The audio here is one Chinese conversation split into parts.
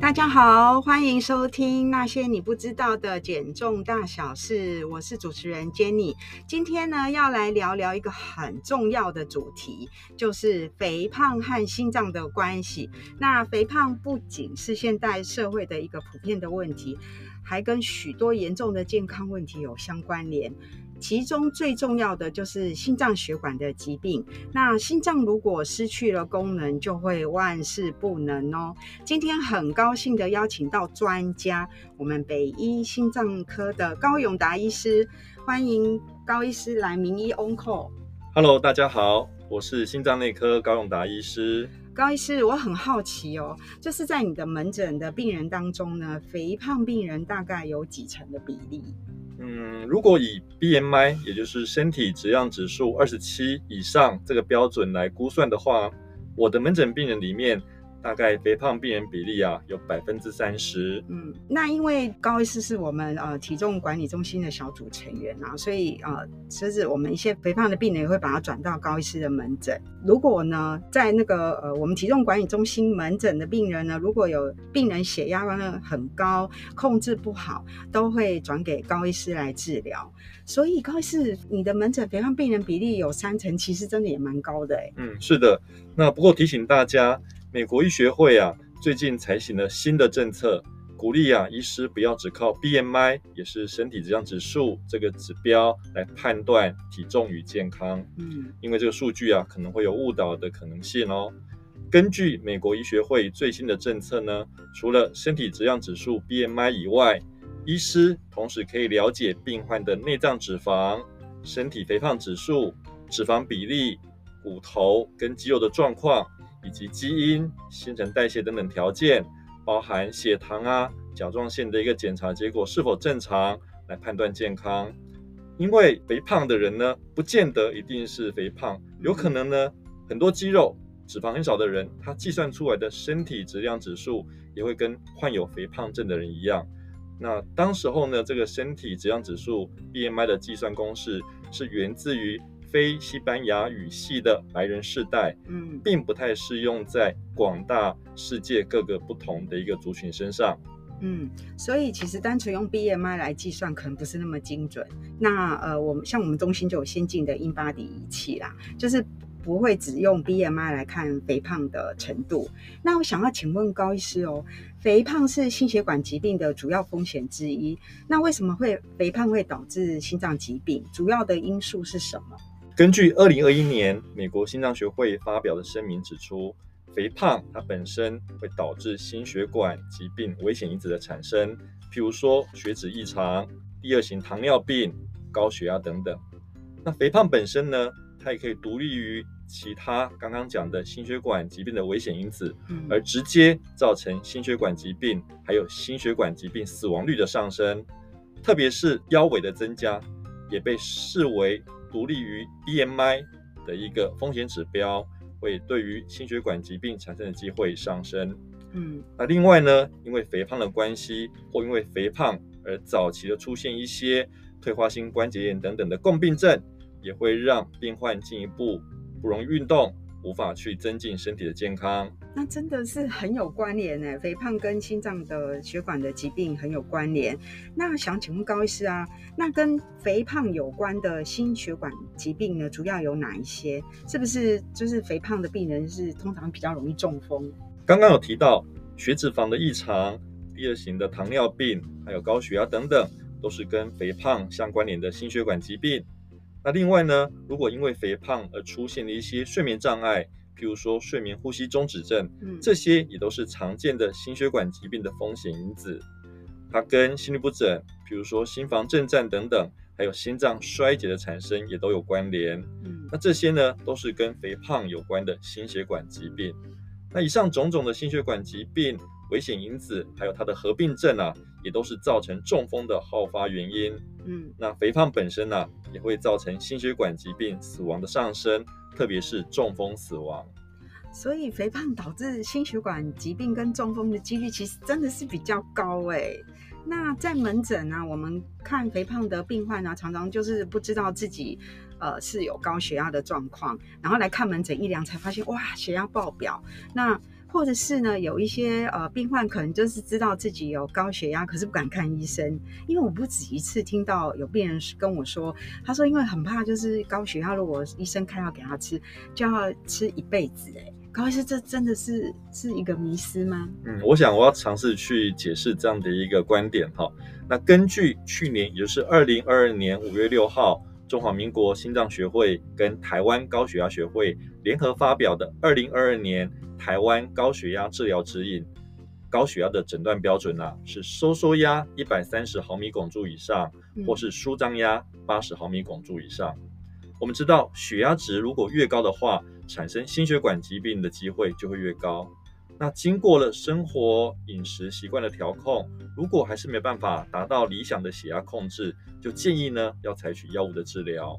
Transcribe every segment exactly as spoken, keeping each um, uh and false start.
大家好，欢迎收听那些你不知道的减重大小事，我是主持人 Jenny。 今天呢要来聊聊一个很重要的主题，就是肥胖和心脏的关系。那肥胖不仅是现代社会的一个普遍的问题，还跟许多严重的健康问题有相关联，其中最重要的就是心脏血管的疾病。那心脏如果失去了功能，就会万事不能哦。今天很高兴的邀请到专家，我们北医心脏科的高永达医师，欢迎高医师来名医 on call。 Hello， 大家好，我是心脏内科高永达医师。高医师，我很好奇哦，就是在你的门诊的病人当中呢，肥胖病人大概有几成的比例？嗯，如果以 B M I 也就是身体质量指数二十七以上这个标准来估算的话，我的门诊病人里面大概肥胖病人比例啊有 百分之三十。 嗯，那因为高医师是我们呃体重管理中心的小组成员啊，所以呃就是我们一些肥胖的病人也会把它转到高医师的门诊。如果呢在那个呃我们体重管理中心门诊的病人呢，如果有病人血压呢很高，控制不好，都会转给高医师来治疗。所以高医师，你的门诊肥胖病人比例有三成，其实真的也蛮高的。欸、嗯，是的。那不过提醒大家，美国医学会啊最近采行了新的政策，鼓励啊医师不要只靠 B M I 也是身体质量指数这个指标来判断体重与健康。嗯，因为这个数据啊可能会有误导的可能性哦。根据美国医学会最新的政策呢，除了身体质量指数 B M I 以外，医师同时可以了解病患的内脏脂肪、身体肥胖指数、脂肪比例、骨头跟肌肉的状况，以及基因、新陈代谢等等条件，包含血糖啊、甲状腺的一个检查结果是否正常，来判断健康。因为肥胖的人呢，不见得一定是肥胖，有可能呢，很多肌肉、脂肪很少的人，他计算出来的身体质量指数也会跟患有肥胖症的人一样。那当时候呢，这个身体质量指数 B M I 的计算公式是源自于非西班牙语系的白人世代，嗯，并不太适用在广大世界各个不同的一个族群身上。嗯，所以其实单纯用 B M I 来计算可能不是那么精准。那呃，我们像我们中心就有先进的 inbody 仪器啦，就是不会只用 B M I 来看肥胖的程度。那我想要请问高医师哦，肥胖是心血管疾病的主要风险之一，那为什么会肥胖会导致心脏疾病？主要的因素是什么？根据二零二一年美国心脏学会发表的声明指出，肥胖它本身会导致心血管疾病危险因子的产生，譬如说血脂异常、第二型糖尿病、高血压等等。那肥胖本身呢，它也可以独立于其他刚刚讲的心血管疾病的危险因子，而直接造成心血管疾病还有心血管疾病死亡率的上升，特别是腰围的增加也被视为独立于 B M I 的一个风险指标，会对于心血管疾病产生的机会上升。嗯，那另外呢，因为肥胖的关系，或因为肥胖而早期的出现一些退化性关节炎等等的共病症，也会让病患进一步不容易运动，无法去增进身体的健康。那真的是很有关联耶，肥胖跟心脏的血管的疾病很有关联。那想请问高医师啊，那跟肥胖有关的心血管疾病呢，主要有哪一些？是不是就是肥胖的病人是通常比较容易中风？刚刚有提到血脂肪的异常、第二型的糖尿病还有高血压等等，都是跟肥胖相关联的心血管疾病。那另外呢，如果因为肥胖而出现了一些睡眠障碍，譬如说睡眠呼吸中止症，这些也都是常见的心血管疾病的风险因子。它跟心律不整，譬如说心房震颤等等，还有心脏衰竭的产生也都有关联。那这些呢，都是跟肥胖有关的心血管疾病。那以上种种的心血管疾病危险因子，还有它的合并症啊，也都是造成中风的好发原因。嗯，那肥胖本身啊，也会造成心血管疾病死亡的上升，特别是中风死亡。所以肥胖导致心血管疾病跟中风的几率其实真的是比较高欸。那在门诊啊，我们看肥胖的病患啊，常常就是不知道自己呃是有高血压的状况，然后来看门诊一量才发现，哇，血压爆表。那或者是呢有一些呃病患可能就是知道自己有高血压，可是不敢看医生，因为我不止一次听到有病人跟我说，他说因为很怕就是高血压，如果医生开药给他吃，就要吃一辈子哎、欸。高医师，这真的是是一个迷思吗？嗯，我想我要尝试去解释这样的一个观点哈。那根据去年，也就是二零二二年五月六号，中华民国心脏学会跟台湾高血压学会联合发表的《二零二二年台湾高血压治疗指引》，高血压的诊断标准啊，是收缩压一百三十毫米汞柱以上，或是舒张压八十毫米汞柱以上。嗯、我们知道，血压值如果越高的话，产生心血管疾病的机会就会越高。那经过了生活饮食习惯的调控，如果还是没办法达到理想的血压控制，就建议呢要采取药物的治疗。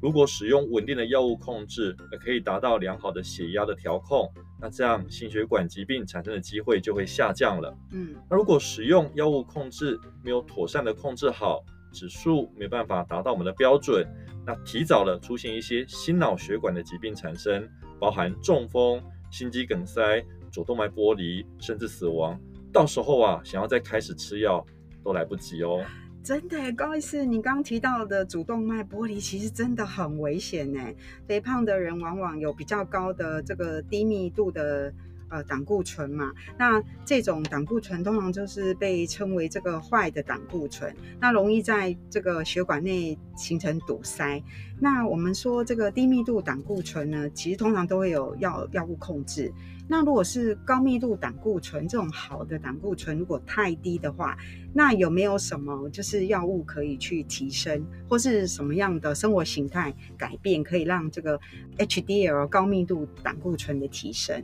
如果使用稳定的药物控制，可以达到良好的血压的调控，那这样心血管疾病产生的机会就会下降了。嗯，那如果使用药物控制没有妥善的控制好，指数没办法达到我们的标准，那提早了出现一些心脑血管的疾病产生，包含中风、心肌梗塞、主动脉剥离，甚至死亡。到时候啊，想要再开始吃药都来不及哦。真的耶，高医师，你刚刚提到的主动脉剥离其实真的很危险耶。肥胖的人往往有比较高的这个低密度的呃，胆固醇嘛，那这种胆固醇通常就是被称为这个坏的胆固醇，那容易在这个血管内形成堵塞。那我们说这个低密度胆固醇呢，其实通常都会有药药物控制。那如果是高密度胆固醇，这种好的胆固醇如果太低的话，那有没有什么就是药物可以去提升，或是什么样的生活形态改变可以让这个 H D L 高密度胆固醇的提升？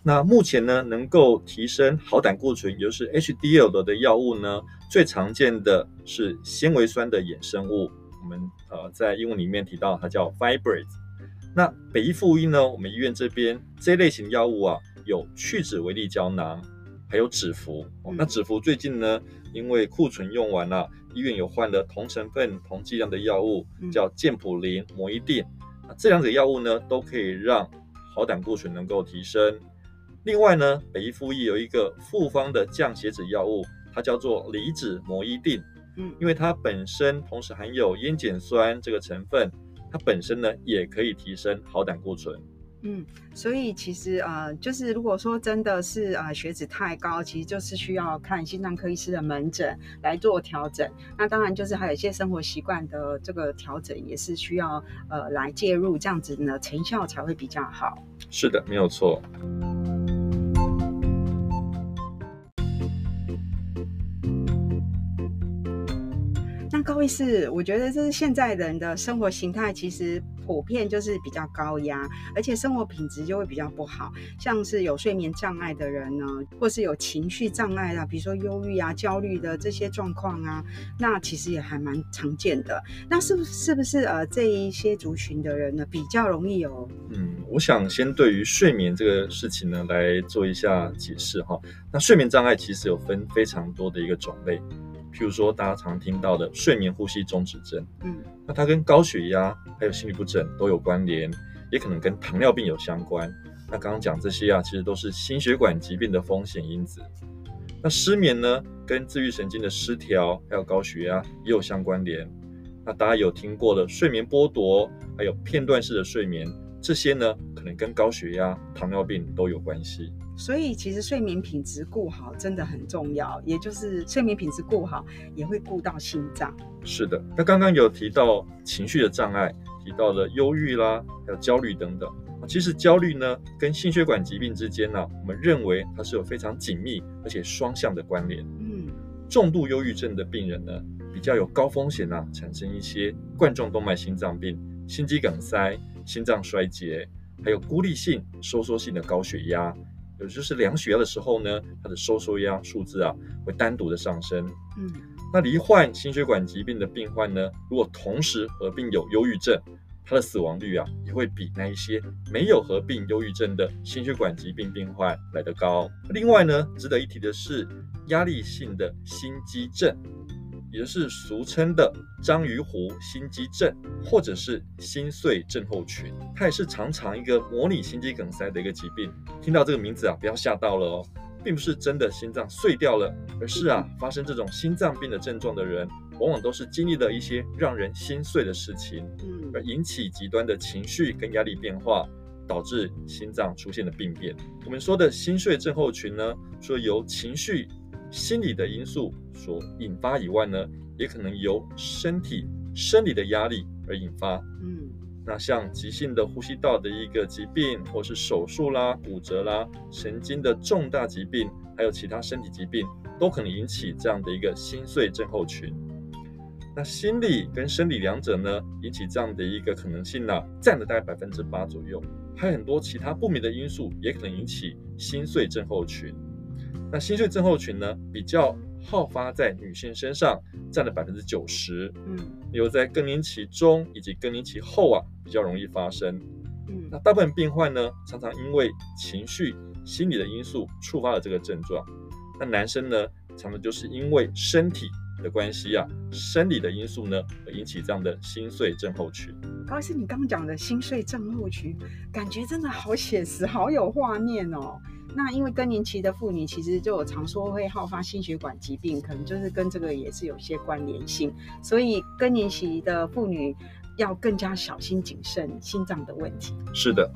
那目前呢，能够提升好胆固醇，也就是 H D L 的药物呢，最常见的是纤维酸的衍生物，我们呃在英文里面提到它叫 fibrates。那北医附一呢，我们医院这边这类型药物啊，有去脂微粒胶囊，还有脂服、哦。那脂服最近呢，因为库存用完了、啊，医院有换了同成分同剂量的药物，叫健普林、摩一定。那这两种药物呢，都可以让好胆固醇能够提升。另外呢，北医附一有一个复方的降血脂药物，它叫做离子摩一定。嗯，因为它本身同时含有烟碱酸这个成分，它本身呢也可以提升好胆固醇。嗯，所以其实呃，就是如果说真的是呃血脂太高，其实就是需要看心脏科医师的门诊来做调整。那当然就是还有一些生活习惯的这个调整，也是需要呃来介入，这样子呢成效才会比较好。是的，没有错。高医师，我觉得这是现在人的生活形态，其实普遍就是比较高压，而且生活品质就会比较不好。像是有睡眠障碍的人呢，或是有情绪障碍啊，比如说忧郁啊、焦虑的这些状况啊，那其实也还蛮常见的。那是不 是, 是不是呃这一些族群的人呢，比较容易有？嗯，我想先对于睡眠这个事情呢，来做一下解释哈。那睡眠障碍其实有分非常多的一个种类。譬如说，大家常听到的睡眠呼吸中止症，嗯，那它跟高血压还有心律不整都有关联，也可能跟糖尿病有相关。那刚刚讲这些啊，其实都是心血管疾病的风险因子。那失眠呢，跟自律神经的失调还有高血压也有相关联。那大家有听过的睡眠剥夺，还有片段式的睡眠，这些呢，可能跟高血压、糖尿病都有关系。所以其实睡眠品质顾好真的很重要，也就是睡眠品质顾好也会顾到心脏。是的，那刚刚有提到情绪的障碍，提到了忧郁啦，还有焦虑等等。其实焦虑呢跟心血管疾病之间呢、啊，我们认为它是有非常紧密而且双向的关联。嗯，重度忧郁症的病人呢，比较有高风险啊，产生一些冠状动脉心脏病、心肌梗塞、心脏衰竭，还有孤立性、收缩性的高血压。也就是量血压的时候呢，它的收缩压数字啊会单独的上升。嗯，那罹患心血管疾病的病患呢，如果同时合并有忧郁症，它的死亡率啊也会比那一些没有合并忧郁症的心血管疾病病患来得高。另外呢，值得一提的是压力性的心肌症。也就是俗称的章鱼湖心肌症，或者是心碎症候群，它也是常常一个模拟心肌梗塞的一个疾病。听到这个名字啊，不要吓到了哦，并不是真的心脏碎掉了，而是啊，发生这种心脏病的症状的人，往往都是经历了一些让人心碎的事情，而引起极端的情绪跟压力变化，导致心脏出现了病变。我们说的心碎症候群呢，除了由情绪、心理的因素所引发以外呢，也可能由身体生理的压力而引发。嗯，那像急性的呼吸道的一个疾病，或是手术啦、骨折啦、神经的重大疾病，还有其他身体疾病，都可能引起这样的一个心碎症候群。那心理跟生理两者呢，引起这样的一个可能性呢、啊，占了大概 百分之八 左右。还有很多其他不明的因素也可能引起心碎症候群。那心碎症候群呢，比较好发在女性身上，占了 百分之九十， 嗯，留在更年期中以及更年期后啊，比较容易发生。嗯，那大部分病患呢，常常因为情绪、心理的因素触发了这个症状。那男生呢，常常就是因为身体的关系啊，生理的因素呢，而引起这样的心碎症候群。高医师，你刚刚讲的心碎症候群，感觉真的好写实，好有画面哦。那因为更年期的妇女其实就有常说会好发心血管疾病，可能就是跟这个也是有些关联性，所以更年期的妇女要更加小心谨慎心脏的问题。是的。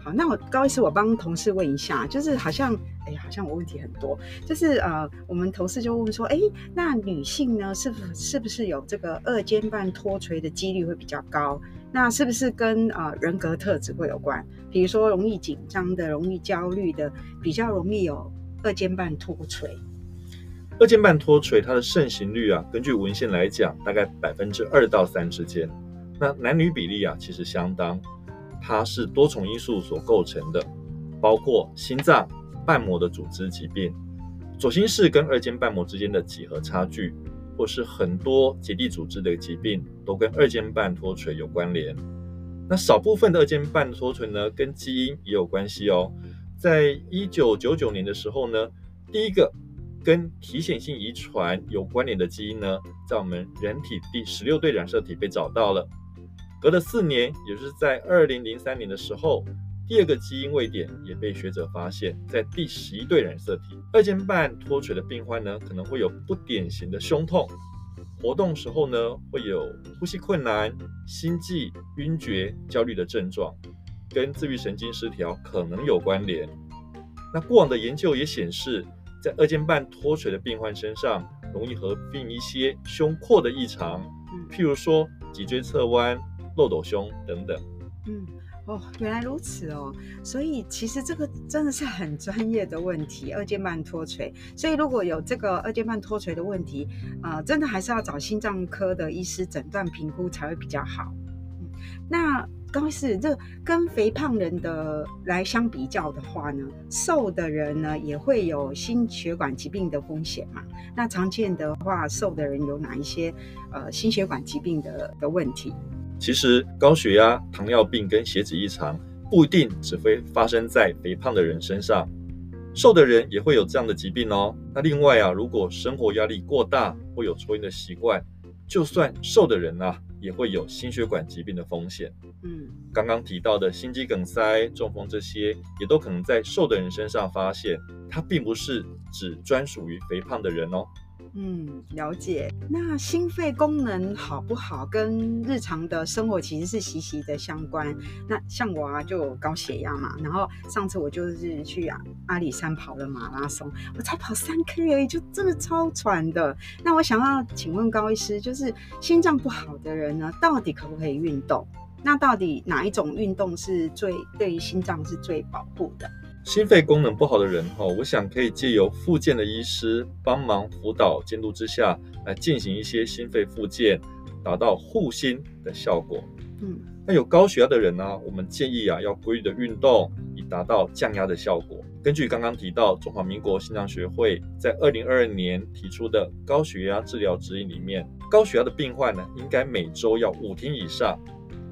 好，那我高医师，我帮同事问一下，就是好像哎，好像我问题很多，就是呃，我们同事就问说，哎，那女性呢，是不是是不是有这个二尖瓣脱垂的几率会比较高？那是不是跟呃人格特质会有关？比如说容易紧张的、容易焦虑的，比较容易有二尖瓣脱垂。二尖瓣脱垂它的盛行率啊，根据文献来讲，大概百分之二到三之间。那男女比例啊，其实相当。它是多重因素所构成的，包括心脏、瓣膜的组织疾病、左心室跟二尖瓣膜之间的几何差距，或是很多结缔组织的疾病都跟二尖瓣脱垂有关联。那少部分的二尖瓣脱垂呢，跟基因也有关系哦。在一九九九年的时候呢，第一个跟体显性遗传有关联的基因呢，在我们人体第十六对染色体被找到了。隔了四年，也就是在二零零三年的时候，第二个基因位点也被学者发现，在第十一对染色体。二尖瓣脱垂的病患呢，可能会有不典型的胸痛，活动时候呢会有呼吸困难、心悸、晕厥、焦虑的症状，跟自律神经失调可能有关联。那过往的研究也显示，在二尖瓣脱垂的病患身上，容易合并一些胸廓的异常，譬如说脊椎侧弯、漏斗胸等等。嗯，哦，原来如此哦。所以其实这个真的是很专业的问题，二尖瓣脱垂。所以如果有这个二尖瓣脱垂的问题，呃，真的还是要找心脏科的医师诊断评估才会比较好。嗯，那高医师，这跟肥胖人的来相比较的话呢，瘦的人呢也会有心血管疾病的风险嘛？那常见的话，瘦的人有哪一些呃心血管疾病的的问题？其实高血压、糖尿病跟血脂异常不一定只会发生在肥胖的人身上，瘦的人也会有这样的疾病哦。那另外啊，如果生活压力过大或有抽烟的习惯，就算瘦的人啊，也会有心血管疾病的风险。嗯，刚刚提到的心肌梗塞、中风这些，也都可能在瘦的人身上发现，它并不是只专属于肥胖的人哦。嗯，了解。那心肺功能好不好跟日常的生活其实是息息的相关。那像我啊，就有高血压嘛，然后上次我就是去、啊、阿里山跑了马拉松，我才跑三 K 而已，就真的超喘的。那我想要请问高医师，就是心脏不好的人呢，到底可不可以运动？那到底哪一种运动是最对于心脏是最保护的？心肺功能不好的人、哦、我想可以借由复健的医师帮忙辅导监督之下，来进行一些心肺复健，达到护心的效果。嗯，那有高血压的人呢、啊，我们建议啊要规律的运动，以达到降压的效果。根据刚刚提到中华民国心脏学会在二零二二年提出的高血压治疗指引里面，高血压的病患呢，应该每周要五天以上，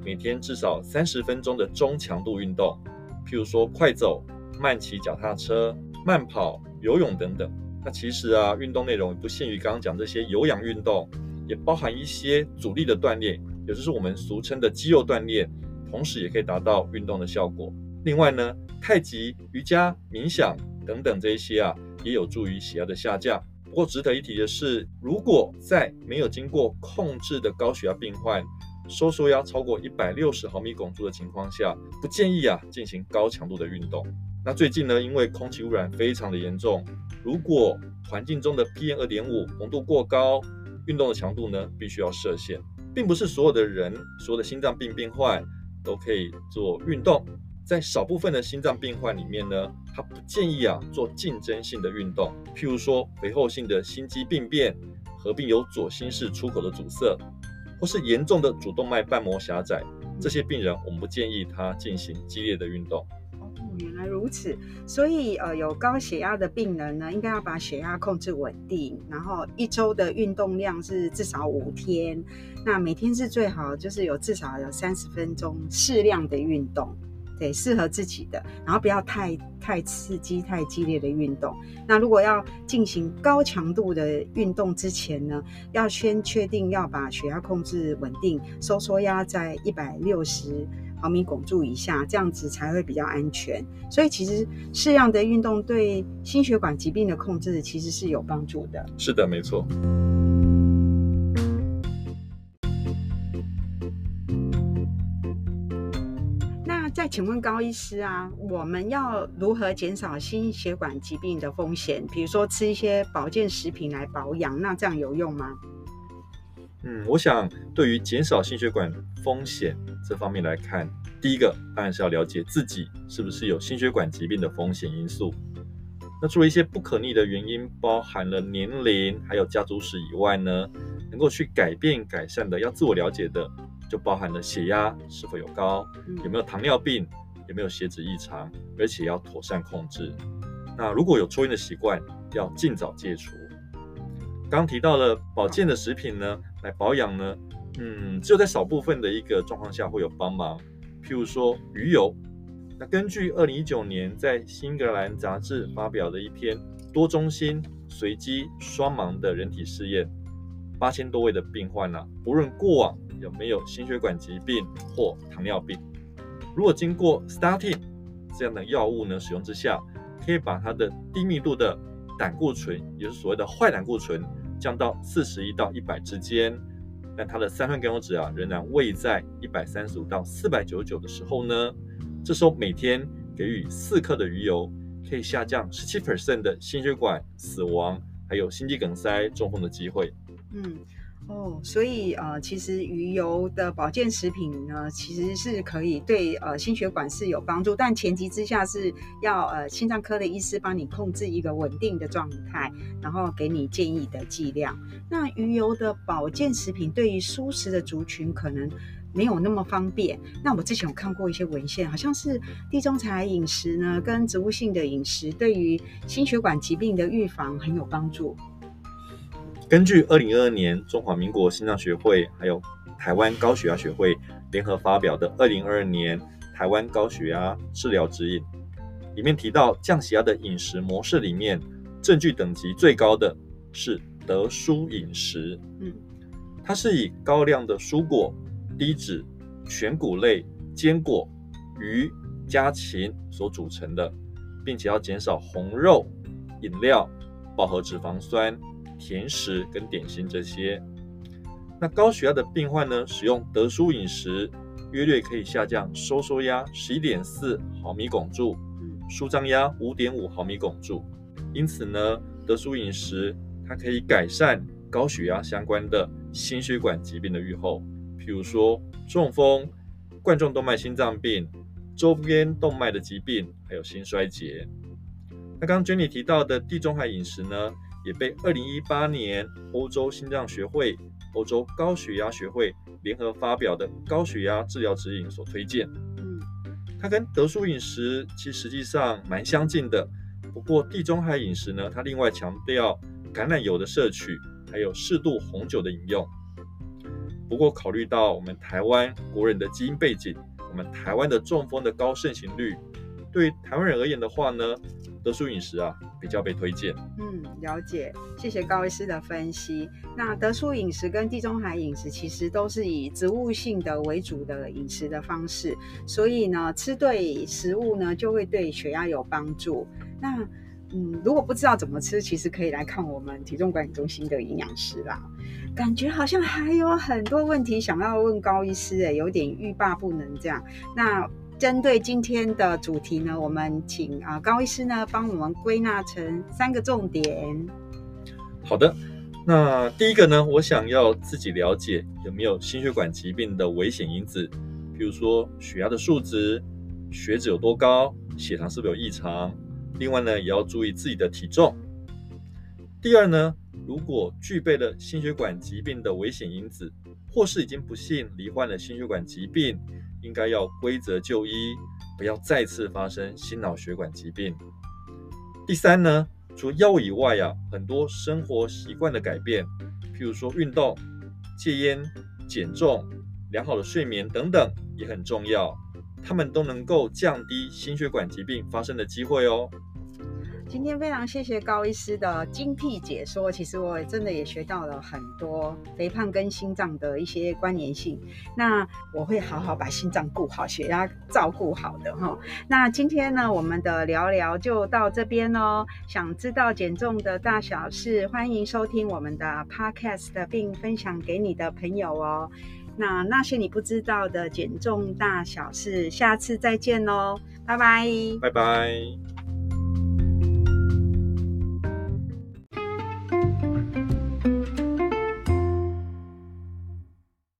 每天至少三十分钟的中强度运动，譬如说快走、慢骑脚踏车、慢跑、游泳等等。那其实啊，运动内容不限于刚刚讲这些有氧运动，也包含一些阻力的锻炼，也就是我们俗称的肌肉锻炼，同时也可以达到运动的效果。另外呢，太极、瑜伽、冥想等等这一些啊，也有助于血压的下降。不过值得一提的是，如果在没有经过控制的高血压病患收缩压超过一百六十毫米汞柱的情况下，不建议啊进行高强度的运动。那最近呢，因为空气污染非常的严重，如果环境中的 P M 二点五 浓度过高，运动的强度呢必须要设限。并不是所有的人，所有的心脏病病患都可以做运动。在少部分的心脏病患里面呢，他不建议啊做竞争性的运动，譬如说肥厚性的心肌病变，合并有左心室出口的阻塞，或是严重的主动脉瓣膜狭窄，这些病人我们不建议他进行激烈的运动。原来如此，所以呃，有高血压的病人呢，应该要把血压控制稳定，然后一周的运动量是至少五天，那每天是最好就是有至少有三十分钟适量的运动，对，适合自己的，然后不要太太刺激、太激烈的运动。那如果要进行高强度的运动之前呢，要先确定要把血压控制稳定，收缩压在一百六十毫米汞柱以下，这样子才会比较安全。所以其实适量的运动对心血管疾病的控制其实是有帮助的。是的，没错。那再请问高医师啊，我们要如何减少心血管疾病的风险？比如说吃一些保健食品来保养，那这样有用吗？嗯，我想对于减少心血管风险这方面来看，第一个当然是要了解自己是不是有心血管疾病的风险因素。那除了一些不可逆的原因，包含了年龄还有家族史以外呢，能够去改变改善的，要自我了解的，就包含了血压是否有高，有没有糖尿病，有没有血脂异常，而且要妥善控制。那如果有抽烟的习惯，要尽早戒除。刚提到了保健的食品呢，来保养呢，嗯，只有在少部分的一个状况下会有帮忙，譬如说鱼油。那根据二零一九年在新英格兰杂志发表的一篇多中心随机双盲的人体试验，八千多位的病患啊，不论过往有没有心血管疾病或糖尿病，如果经过 statin 这样的药物呢使用之下，可以把它的低密度的胆固醇，也就是所谓的坏胆固醇，降到四十一到一百之间，但它的三酸甘油酯啊仍然位在一百三十五到四百九十九的时候呢，这时候每天给予四克的鱼油，可以下降 百分之十七 的心血管死亡还有心肌梗塞中风的机会。嗯哦，所以呃，其实鱼油的保健食品呢，其实是可以对呃心血管是有帮助，但前提之下是要呃心脏科的医师帮你控制一个稳定的状态，然后给你建议的剂量。那鱼油的保健食品对于素食的族群可能没有那么方便。那我之前有看过一些文献，好像是地中海饮食呢跟植物性的饮食对于心血管疾病的预防很有帮助。根据二零二二年中华民国心脏学会还有台湾高血压学会联合发表的二零二二年台湾高血压治疗指引里面提到，降血压的饮食模式里面证据等级最高的是德蔬饮食。嗯，它是以高量的蔬果、低脂、全谷类、坚果、鱼、家禽所组成的，并且要减少红肉、饮料、饱和脂肪酸、甜食跟点心这些。那高血压的病患呢，使用德蔬饮食，约略可以下降收缩压 十一点四毫米汞柱，舒张压 五点五毫米汞柱。因此呢，德蔬饮食它可以改善高血压相关的心血管疾病的预后，譬如说中风、冠状动脉心脏病、周边动脉的疾病，还有心衰竭。那刚刚 Jenny 提到的地中海饮食呢，也被二零一八年欧洲心脏学会、欧洲高血压学会联合发表的高血压治疗指引所推荐。嗯，它跟德蔬饮食其实实际上蛮相近的，不过地中海饮食呢，它另外强调橄榄油的摄取，还有适度红酒的饮用。不过考虑到我们台湾国人的基因背景，我们台湾的中风的高盛行率，对于台湾人而言的话呢，德蔬饮食啊比较被推荐。嗯，了解，谢谢高医师的分析。那得舒饮食跟地中海饮食其实都是以植物性的为主的饮食的方式，所以呢，吃对食物呢，就会对血压有帮助。那嗯，如果不知道怎么吃，其实可以来看我们体重管理中心的营养师啦。感觉好像还有很多问题想要问高医师、欸、有点欲罢不能这样。那针对今天的主题呢，我们请、呃、高医师呢帮我们归纳成三个重点。好的，那第一个呢，我想要自己了解有没有心血管疾病的危险因子，比如说血压的数值、血脂有多高、血糖是不是有异常。另外呢，也要注意自己的体重。第二呢，如果具备了心血管疾病的危险因子，或是已经不幸罹患了心血管疾病，应该要规则就医，不要再次发生心脑血管疾病。第三呢，除了药物以外啊，很多生活习惯的改变，譬如说运动、戒烟、减重、良好的睡眠等等也很重要，他们都能够降低心血管疾病发生的机会哦。今天非常谢谢高医师的精辟解说，其实我真的也学到了很多肥胖跟心脏的一些关联性，那我会好好把心脏顾好，血压照顾好的、哦、那今天呢，我们的聊聊就到这边哦。想知道减重的大小事，欢迎收听我们的 podcast 并分享给你的朋友哦。那那些你不知道的减重大小事，下次再见喽，拜拜，拜拜。